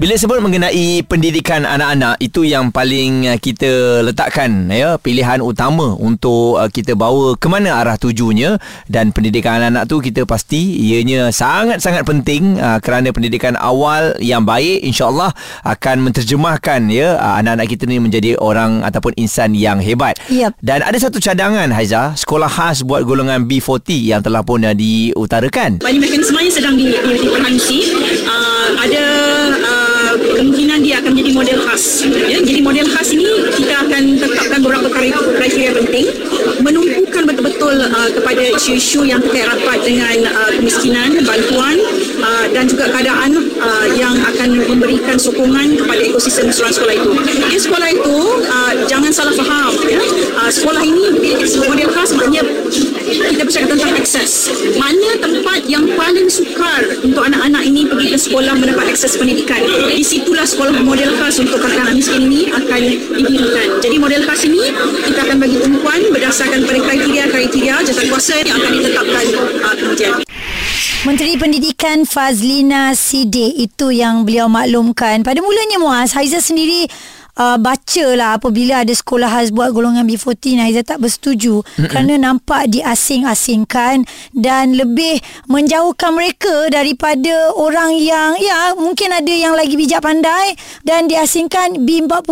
Bila sebut mengenai pendidikan anak-anak, itu yang paling kita letakkan ya, pilihan utama untuk kita bawa ke mana arah tujunya. Dan pendidikan anak-anak tu kita pasti ianya sangat-sangat penting, kerana pendidikan awal yang baik insya-Allah akan menterjemahkan ya anak-anak kita ni menjadi orang ataupun insan yang hebat. Yep. Dan ada satu cadangan Haiza, sekolah khas buat golongan B40 yang telah pun diutarakan. Mekanismenya sedang diperhangsi, ada kemungkinan dia akan menjadi model khas ya. Jadi model khas ini kita akan tetapkan beberapa kriteria penting, menumpukan betul-betul kepada isu-isu yang terkait rapat dengan kemiskinan, bantuan dan juga keadaan yang akan memberikan sokongan kepada ekosistem susulan sekolah itu. Jadi sekolah itu jangan salah faham ya. Sekolah ini model khas maknanya kita bercakap tentang akses. Mana tempat yang paling sukar untuk anak-anak ini pergi ke sekolah mendapat akses pendidikan. Di situlah sekolah model khas untuk kalangan miskin ini akan didirikan. Jadi model khas ini kita akan bagi tumpuan berdasarkan pada kriteria jawatankuasa yang akan ditetapkan kemudian. Menteri Pendidikan Fazlina Sidik, itu yang beliau maklumkan. Pada mulanya Muaz, Haiza sendiri bacalah apabila ada sekolah khas buat golongan B14, Haiza tak bersetuju. Kerana nampak diasing-asingkan dan lebih menjauhkan mereka daripada orang yang ya mungkin ada yang lagi bijak pandai, dan diasingkan B40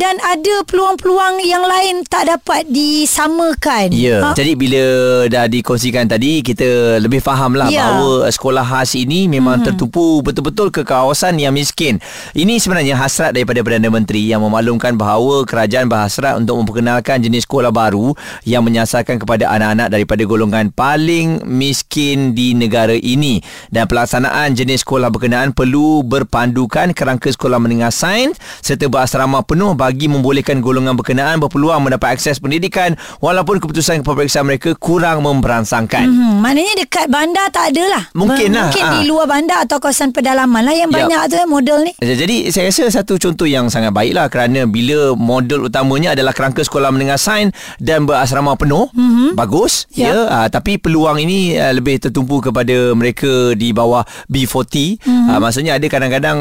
dan ada peluang-peluang yang lain tak dapat disamakan. Ya. Jadi bila dah dikongsikan tadi, kita lebih fahamlah bahawa sekolah khas ini memang tertumpu betul-betul ke kawasan yang miskin. Ini sebenarnya hasrat daripada Perdana Menteri yang memaklumkan bahawa kerajaan berhasrat untuk memperkenalkan jenis sekolah baru yang menyasarkan kepada anak-anak daripada golongan paling miskin di negara ini. Dan pelaksanaan jenis sekolah berkenaan perlu berpandukan kerangka sekolah menengah sains serta berasrama penuh bagi membolehkan golongan berkenaan berpeluang mendapat akses pendidikan walaupun keputusan peperiksaan mereka kurang memberangsangkan. Maknanya dekat bandar tak adalah. Mungkin di luar bandar atau kawasan pedalaman lah yang banyak tu model ni. Jadi saya rasa satu contoh yang sangat baiklah, kerana bila model utamanya adalah kerangka sekolah menengah sains dan berasrama penuh, bagus ya, tapi peluang ini lebih tertumpu kepada mereka di bawah B40. Maksudnya ada kadang-kadang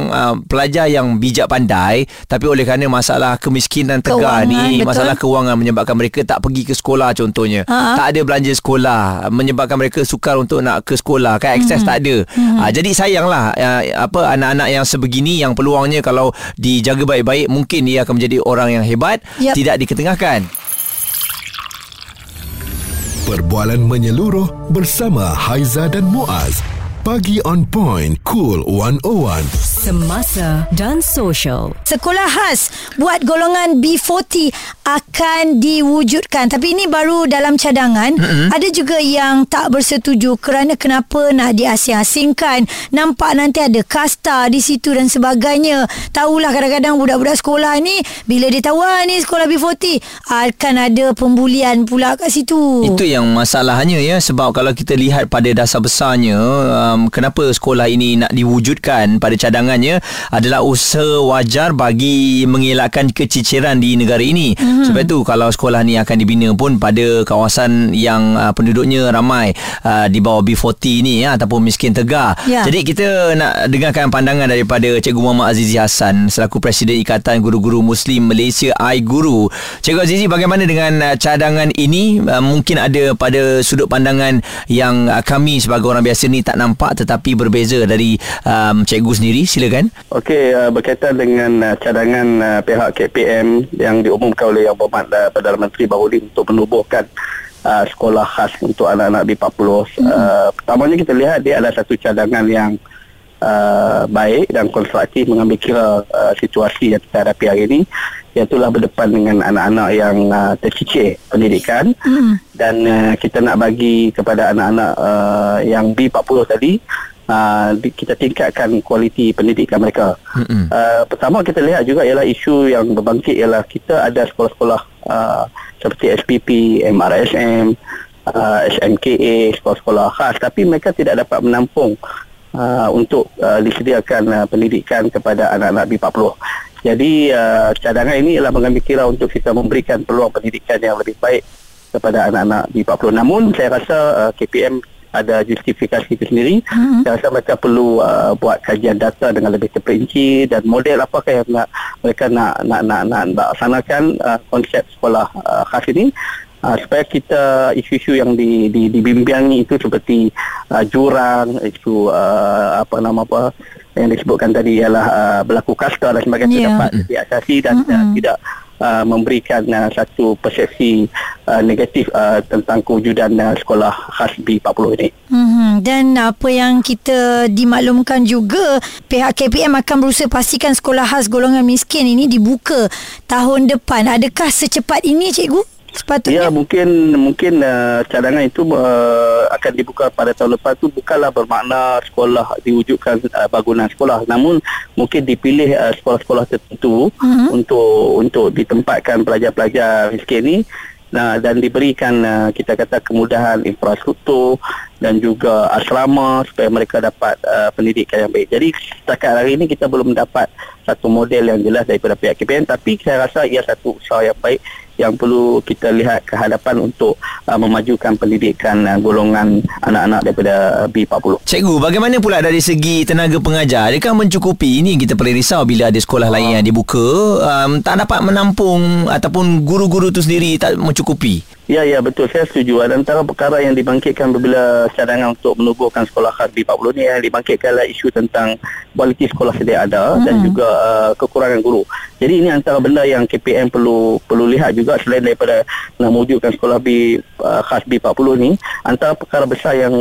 pelajar yang bijak pandai, tapi oleh kerana masalah kemiskinan tegar ni, masalah kewangan menyebabkan mereka tak pergi ke sekolah contohnya. Tak ada belanja sekolah, menyebabkan mereka sukar untuk nak ke sekolah, kan akses tak ada. Jadi sayanglah anak-anak yang sebegini yang peluangnya kalau dijaga baik-baik mungkin dia akan menjadi orang yang hebat, tidak diketengahkan. Perbualan menyeluruh bersama Haiza dan Muaz. Pagi On Point Cool 101. Semasa dan sosial. Sekolah khas buat golongan B40 akan diwujudkan, tapi ini baru dalam cadangan. Ada juga yang tak bersetuju kerana kenapa nak diasing-asingkan, nampak nanti ada kasta di situ dan sebagainya. Tahulah kadang-kadang budak-budak sekolah ni bila dia tahu ni sekolah B40 akan ada pembulian pula kat situ. Itu yang masalahnya ya, sebab kalau kita lihat pada dasar besarnya kenapa sekolah ini nak diwujudkan pada cadangannya adalah usaha wajar bagi mengelakkan keciciran di negara ini. Sebab itu kalau sekolah ni akan dibina pun pada kawasan yang penduduknya ramai di bawah B40 ni ataupun miskin tegar. Jadi kita nak dengarkan pandangan daripada Cikgu Muhammad Azizi Hassan selaku Presiden Ikatan Guru-Guru Muslim Malaysia AI Guru. Cikgu Azizi, bagaimana dengan cadangan ini? Mungkin ada pada sudut pandangan yang kami sebagai orang biasa ni tak nampak, tetapi berbeza dari cikgu sendiri. Silakan. Okey, berkaitan dengan cadangan pihak KPM yang diumumkan oleh Yang Berhormat Perdana Menteri baru ini untuk menubuhkan sekolah khas untuk anak-anak B40. Pertamanya kita lihat dia ada satu cadangan yang baik dan konstruktif mengambil kira situasi yang kita hadapi hari ini, iaitulah berdepan dengan anak-anak yang tercicir pendidikan. Dan kita nak bagi kepada anak-anak yang B40 tadi, kita tingkatkan kualiti pendidikan mereka. Pertama kita lihat juga ialah isu yang berbangkit ialah kita ada sekolah-sekolah seperti SPP, MRSM, SMKA, sekolah-sekolah khas, tapi mereka tidak dapat menampung untuk disediakan pendidikan kepada anak-anak B40. Jadi cadangan ini ialah mengambil kira untuk kita memberikan peluang pendidikan yang lebih baik kepada anak-anak di 40. Namun saya rasa KPM ada justifikasi itu sendiri. Saya rasa mereka perlu buat kajian data dengan lebih terperinci dan model apakah yang mereka nak laksanakan konsep sekolah khas ini. Supaya kita isu-isu yang dibimbangi itu seperti jurang, isu yang disebutkan tadi ialah berlaku kasta dan sebagainya dapat diatasi dan tidak memberikan satu persepsi negatif tentang kewujudan sekolah khas B40 ini. Dan apa yang kita dimaklumkan juga, pihak KPM akan berusaha pastikan sekolah khas golongan miskin ini dibuka tahun depan. Adakah secepat ini, Cikgu? Sepatutnya? Ya, mungkin cadangan itu akan dibuka pada tahun lepas tu, bukanlah bermakna sekolah diwujudkan bangunan sekolah, namun mungkin dipilih sekolah-sekolah tertentu untuk ditempatkan pelajar-pelajar miskin ini. Nah, dan diberikan kita kata kemudahan infrastruktur dan juga asrama supaya mereka dapat pendidikan yang baik. Jadi setakat hari ini kita belum dapat satu model yang jelas daripada pihak KPM, tapi saya rasa ia satu usaha yang baik yang perlu kita lihat ke hadapan untuk memajukan pendidikan golongan anak-anak daripada B40. Cikgu, bagaimana pula dari segi tenaga pengajar? Adakah mencukupi? Ini kita perlu risau bila ada sekolah lain yang dibuka tak dapat menampung ataupun guru-guru itu sendiri tak mencukupi. Ya, betul. Saya setuju. Dan antara perkara yang dibangkitkan bila cadangan untuk menubuhkan sekolah khas B40 ni, yang dibangkitkan adalah isu tentang kualiti sekolah sedia ada dan juga kekurangan guru. Jadi ini antara benda yang KPM perlu lihat juga selain daripada nak mewujudkan sekolah khas B40 ni. Antara perkara besar yang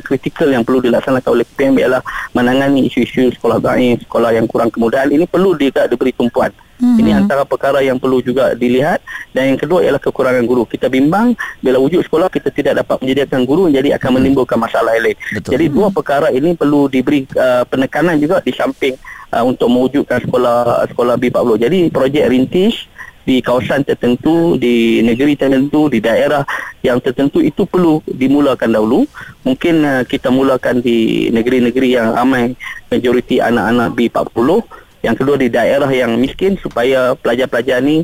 kritikal yang perlu dilaksanakan oleh KPM ialah menangani isu-isu sekolah daif, sekolah yang kurang kemudahan. Ini perlu juga diberi tumpuan. Ini antara perkara yang perlu juga dilihat. Dan yang kedua ialah kekurangan guru. Kita bimbang bila wujud sekolah kita tidak dapat menyediakan guru, jadi akan menimbulkan masalah lain. Betul. Jadi dua perkara ini perlu diberi penekanan juga di samping untuk mewujudkan sekolah B40. Jadi projek rintis di kawasan tertentu, di negeri tertentu, di daerah yang tertentu itu perlu dimulakan dahulu. Mungkin kita mulakan di negeri-negeri yang ramai majoriti anak-anak B40. Yang kedua di daerah yang miskin supaya pelajar-pelajar ni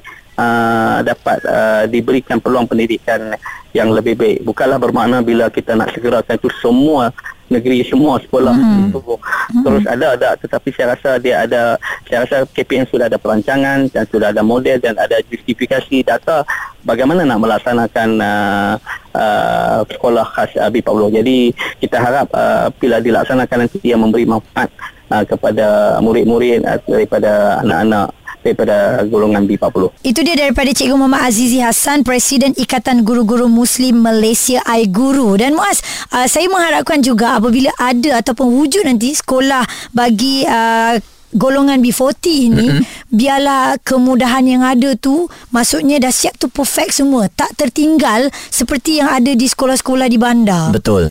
dapat diberikan peluang pendidikan yang lebih baik. Bukanlah bermakna bila kita nak segerakan itu semua negeri, semua sekolah terus ada, tetapi saya rasa KPM sudah ada perancangan dan sudah ada model dan ada justifikasi data bagaimana nak melaksanakan sekolah khas B40. Jadi kita harap bila dilaksanakan nanti ia memberi manfaat kepada murid-murid daripada anak-anak daripada golongan B40. Itu dia daripada Cikgu Muhammad Azizi Hassan, Presiden Ikatan Guru-Guru Muslim Malaysia AI Guru. Dan Muaz, saya mengharapkan juga apabila ada ataupun wujud nanti sekolah bagi golongan B40 ini, biarlah kemudahan yang ada tu, maksudnya dah siap tu perfect semua, tak tertinggal seperti yang ada di sekolah-sekolah di bandar. Betul.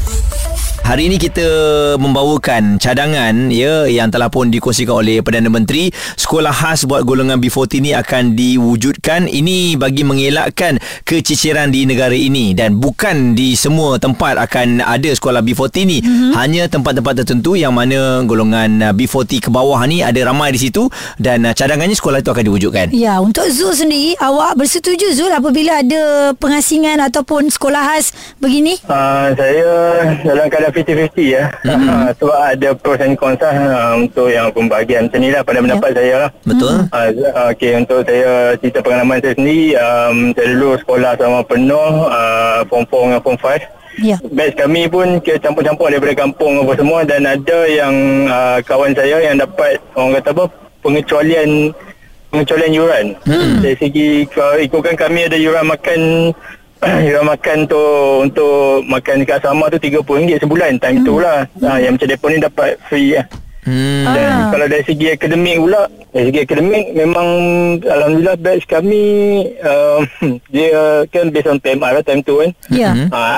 Hari ini kita membawakan cadangan yang telah pun dikongsikan oleh Perdana Menteri. Sekolah khas buat golongan B40 ni akan diwujudkan. Ini bagi mengelakkan keciciran di negara ini. Dan bukan di semua tempat akan ada sekolah B40 ni. Hanya tempat-tempat tertentu yang mana golongan B40 ke bawah ni ada ramai di situ. Dan cadangannya sekolah itu akan diwujudkan. Ya, untuk Zul sendiri, awak bersetuju Zul apabila ada pengasingan ataupun sekolah khas begini? Saya dalam keadaan 50-50 ya. Sebab ada pros and cons lah untuk yang pembahagian macam ni lah pada pendapat saya lah. Betul. Okay, untuk saya cerita pengalaman saya sendiri, saya dulu sekolah sama penuh form 4 dengan form 5. Batch kami pun campur-campur daripada kampung apa semua, dan ada yang kawan saya yang dapat orang kata apa pengecualian yuran. Dari segi ikutkan kami ada yuran makan. Yuran makan tu untuk makan dekat asrama tu RM30 sebulan time tu lah. Yang macam mereka ni dapat free lah. Dan kalau dari segi akademik pula, memang alhamdulillah batch kami dia kan based on PMR lah time tu kan.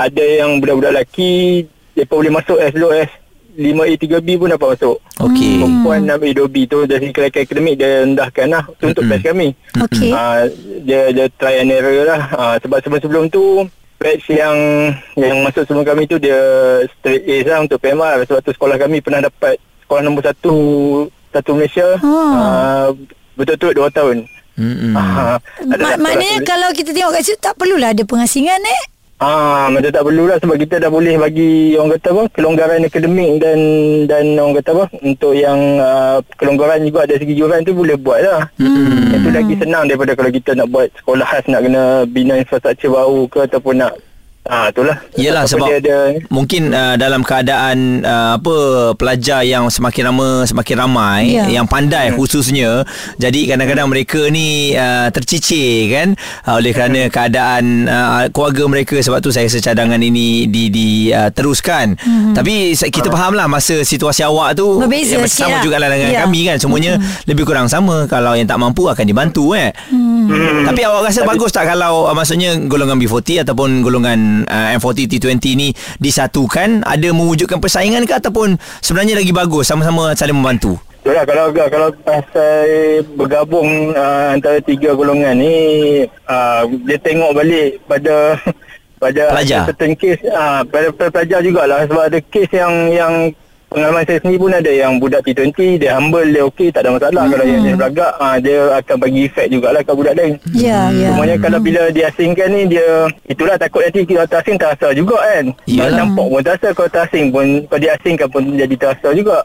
Ada yang budak-budak lelaki mereka boleh masuk as low as 5A 3B pun dapat masuk. Okey. Perempuan 6A 2B tu dari segi kelaikan akademik dia rendahkan lah untuk batch kami. Dia try and error lah. Sebab sebelum tu batch yang masuk sebelum kami tu dia straight A's lah untuk PMR. Sebab tu sekolah kami pernah dapat sekolah nombor satu Malaysia betul-betul 2 tahun. Maknanya kalau kita tengok kat situ tak perlulah ada pengasingan macam tak perlulah, sebab kita dah boleh bagi orang kata apa kelonggaran akademik dan orang kata apa untuk yang kelonggaran juga dari segi juran tu boleh buat lah. Itu lagi senang daripada kalau kita nak buat sekolah khas, nak kena bina infrastruktur baru ke ataupun nak itulah. Yelah, sebab dia mungkin dalam keadaan pelajar yang semakin lama semakin ramai, yang pandai khususnya, jadi kadang-kadang mereka ni tercicir kan oleh kerana keadaan keluarga mereka. Sebab tu saya rasa cadangan ini diteruskan. Tapi kita fahamlah masa situasi awak tu berbeza, sama jugalah dengan kami kan, semuanya lebih kurang sama. Kalau yang tak mampu akan dibantu Tapi awak rasa bagus tak kalau maksudnya golongan B40 ataupun golongan M40 T20 ni disatukan, ada mewujudkan persaingan ke ataupun sebenarnya lagi bagus sama-sama saling membantu? Yalah, kalau pasal bergabung antara tiga golongan ni dia tengok balik pada pelajar. Certain case pada pelajar jugalah, sebab ada kes yang pengalaman saya sendiri pun ada yang budak T20 dia humble, dia okey, tak ada masalah. Kalau dia beragak dia akan bagi efek jugalah kat budak lain. Semuanya kalau bila diasingkan ni dia itulah, takut nanti kalau terasing terasa juga kan. Kalau nampak pun terasa, kalau terasing pun, kalau diasingkan pun jadi terasa juga.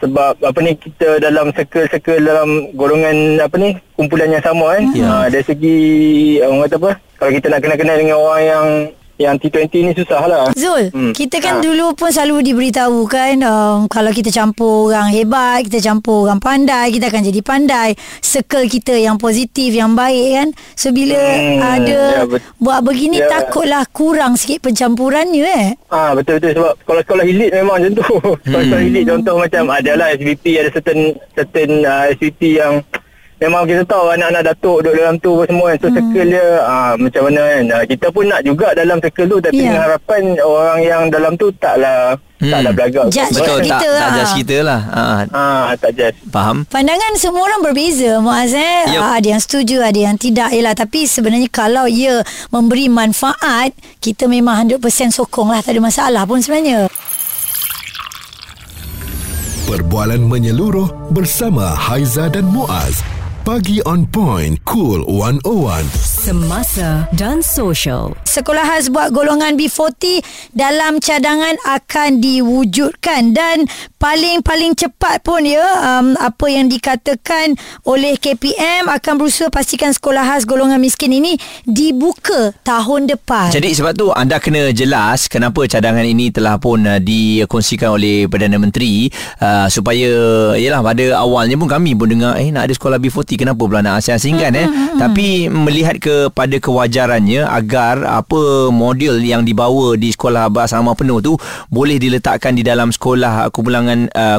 Sebab apa ni, kita dalam circle dalam golongan apa ni kumpulan yang sama kan. Dari segi orang kata apa, kalau kita nak kenal dengan orang yang T20 ni susahlah. Zul, kita kan dulu pun selalu diberitahu kan, kalau kita campur orang hebat, kita campur orang pandai, kita akan jadi pandai. Circle kita yang positif, yang baik kan. So bila ada buat begini, takutlah kurang sikit pencampurannya betul-betul. Sebab sekolah-sekolah elit memang macam tu. Sekolah-sekolah elit contoh macam adalah SPP, ada certain SPP yang memang kita tahu anak-anak datuk duduk dalam tu semua kan. So circle dia macam mana kan, kita pun nak juga dalam circle tu, tapi dengan harapan orang yang dalam tu taklah belagak. Betul, tak judge kita lah. Tak judge. Faham? Pandangan semua orang berbeza, Muaz ada yang setuju, ada yang tidak. Yelah, tapi sebenarnya kalau ia memberi manfaat, kita memang 100% sokong lah, tak ada masalah pun sebenarnya. Perbualan menyeluruh bersama Haiza dan Muaz. Pagi On Point, Cool 101. Semasa dan sosial. Sekolah khas buat golongan B40 dalam cadangan akan diwujudkan dan paling-paling cepat pun ya. Apa yang dikatakan oleh KPM akan berusaha pastikan sekolah khas golongan miskin ini dibuka tahun depan. Jadi sebab tu anda kena jelas kenapa cadangan ini telah pun dikongsikan oleh Perdana Menteri supaya yalah, pada awalnya pun kami pun dengar nak ada sekolah B40, kenapa pula nak asing-asingkan tapi melihat kepada kewajarannya agar apa model yang dibawa di sekolah bersama penuh tu boleh diletakkan di dalam sekolah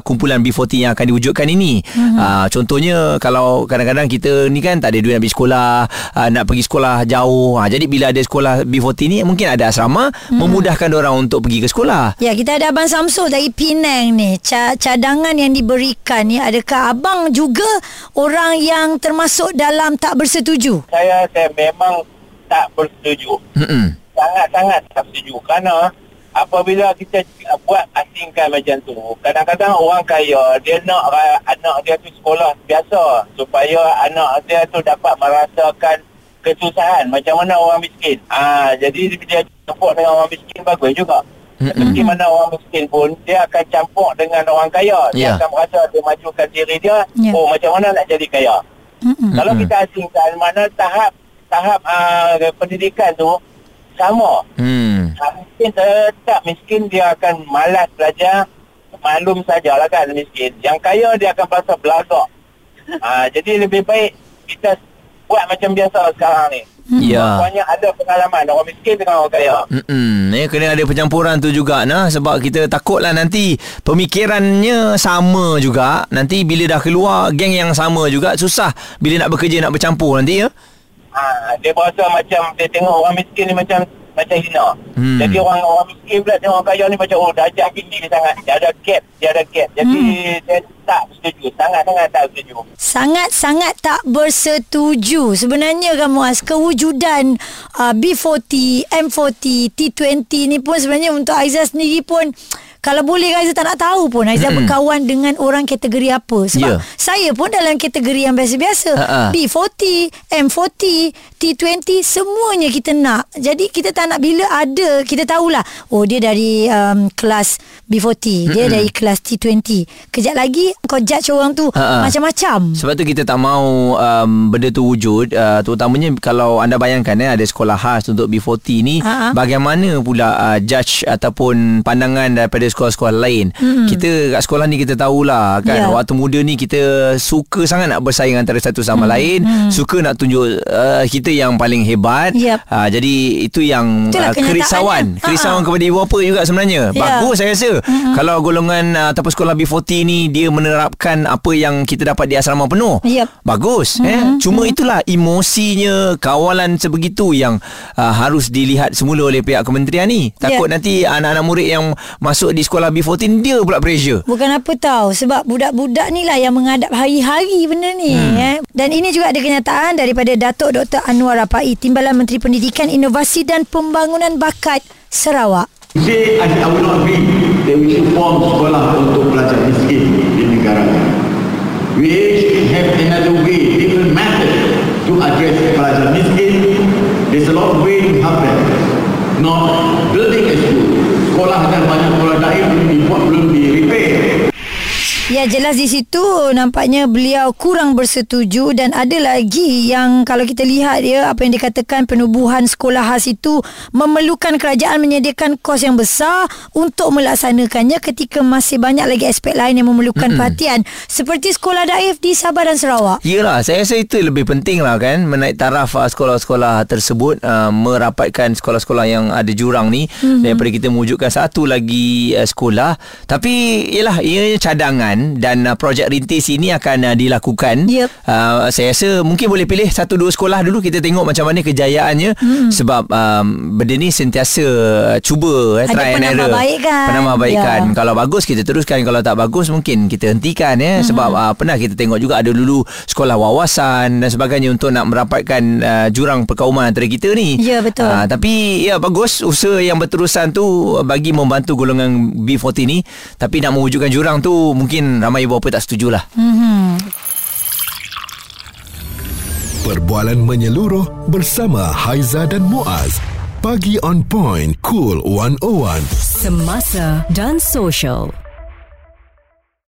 kumpulan B40 yang akan diwujudkan ini. Contohnya kalau kadang-kadang kita ni kan tak ada duit nak pergi sekolah, nak pergi sekolah jauh, jadi bila ada sekolah B40 ni mungkin ada asrama, memudahkan orang untuk pergi ke sekolah. Ya, kita ada Abang Samsu dari Penang ni. Cadangan yang diberikan ni, adakah abang juga orang yang termasuk dalam tak bersetuju? Saya memang tak bersetuju. Sangat-sangat tak bersetuju. Kerana apabila kita buat asingkan macam tu, kadang-kadang orang kaya dia nak anak dia tu sekolah biasa supaya anak dia tu dapat merasakan kesusahan macam mana orang miskin. Jadi dia campur dengan orang miskin, bagus juga. Meski mana orang miskin pun, dia akan campur dengan orang kaya. Dia akan merasa dia majukan diri dia. Oh, macam mana nak jadi kaya. Kalau kita asingkan, mana tahap pendidikan tu sama. Miskin tetap miskin, dia akan malas belajar. Maklum sajalah kan miskin. Yang kaya dia akan rasa belagak. Jadi lebih baik kita buat macam biasa sekarang ni. Banyak ada pengalaman orang miskin dengan orang kaya. Kena ada pencampuran tu juga nah, sebab kita takutlah nanti pemikirannya sama juga. Nanti bila dah keluar geng yang sama juga, susah bila nak bekerja, nak bercampur nanti ya. Dia berasa macam, dia tengok orang miskin ni macam macam hina. Jadi orang miskin pula tengok orang kaya ni macam, oh, darjah tinggi ni sangat. Dia ada gap, Jadi saya tak bersetuju. Sangat-sangat tak bersetuju. Sangat-sangat tak bersetuju. Sebenarnya kan Muaz, kewujudan B40, M40, T20 ni pun sebenarnya untuk Haiza sendiri pun, kalau boleh Haiza tak nak tahu pun Haiza berkawan dengan orang kategori apa. Sebab saya pun dalam kategori yang biasa-biasa. B40, M40, T20, semuanya kita nak. Jadi kita tak nak bila ada, kita tahulah, oh dia dari kelas B40, dia dari kelas T20. Kejap lagi kau judge orang tu macam-macam. Sebab tu kita tak mahu benda tu wujud. Terutamanya kalau anda bayangkan ada sekolah khas untuk B40 ni, bagaimana pula judge ataupun pandangan daripada sekolah-sekolah lain. Kita kat sekolah ni kita tahulah kan, waktu muda ni kita suka sangat nak bersaing antara satu sama lain, suka nak tunjuk kita yang paling hebat. Jadi itu yang kerisauan kepada ibu bapa juga sebenarnya. Bagus saya rasa kalau golongan ataupun sekolah B40 ni dia menerapkan apa yang kita dapat di asrama penuh. Bagus. Cuma itulah emosinya, kawalan sebegitu yang harus dilihat semula oleh pihak kementerian ni. Takut nanti anak-anak murid yang masuk di sekolah B14 dia pula pressure. Bukan apa tahu, sebab budak-budak ni lah yang menghadap hari-hari benda ni. Dan ini juga ada kenyataan daripada Dato' Dr Anwar Rapai, Timbalan Menteri Pendidikan Inovasi dan Pembangunan Bakat Sarawak. Say I would not agree that we should form sekolah untuk pelajar miskin di negara ini. We should have another way, different method to address pelajar miskin. There's a lot of way to help them. Not building a school. Sekolah dan banyak sekolah daim belum direpair. Ya, jelas di situ nampaknya beliau kurang bersetuju. Dan ada lagi yang kalau kita lihat ya, apa yang dikatakan penubuhan sekolah khas itu memerlukan kerajaan menyediakan kos yang besar untuk melaksanakannya ketika masih banyak lagi aspek lain yang memerlukan perhatian seperti sekolah daif di Sabah dan Sarawak. Yelah, saya rasa itu lebih penting lah kan, menaik taraf sekolah-sekolah tersebut, merapatkan sekolah-sekolah yang ada jurang ni, daripada kita mewujudkan satu lagi sekolah. Tapi yelah, ianya cadangan. Dan projek rintis ini akan dilakukan. Saya rasa mungkin boleh pilih satu dua sekolah dulu, kita tengok macam mana kejayaannya. Sebab benda ni sentiasa cuba, try and error, penambahbaikan. Kalau bagus kita teruskan, kalau tak bagus mungkin kita hentikan. Sebab pernah kita tengok juga ada dulu sekolah wawasan dan sebagainya untuk nak merapatkan jurang perkauman antara kita ni. Tapi ya, bagus usaha yang berterusan tu bagi membantu golongan B40 ni. Tapi nak mewujudkan jurang tu mungkin ramai ibu bapa tak setujulah. Perbualan menyeluruh bersama Haiza dan Muaz. Pagi On Point Cool 101. Semasa dan Sosial.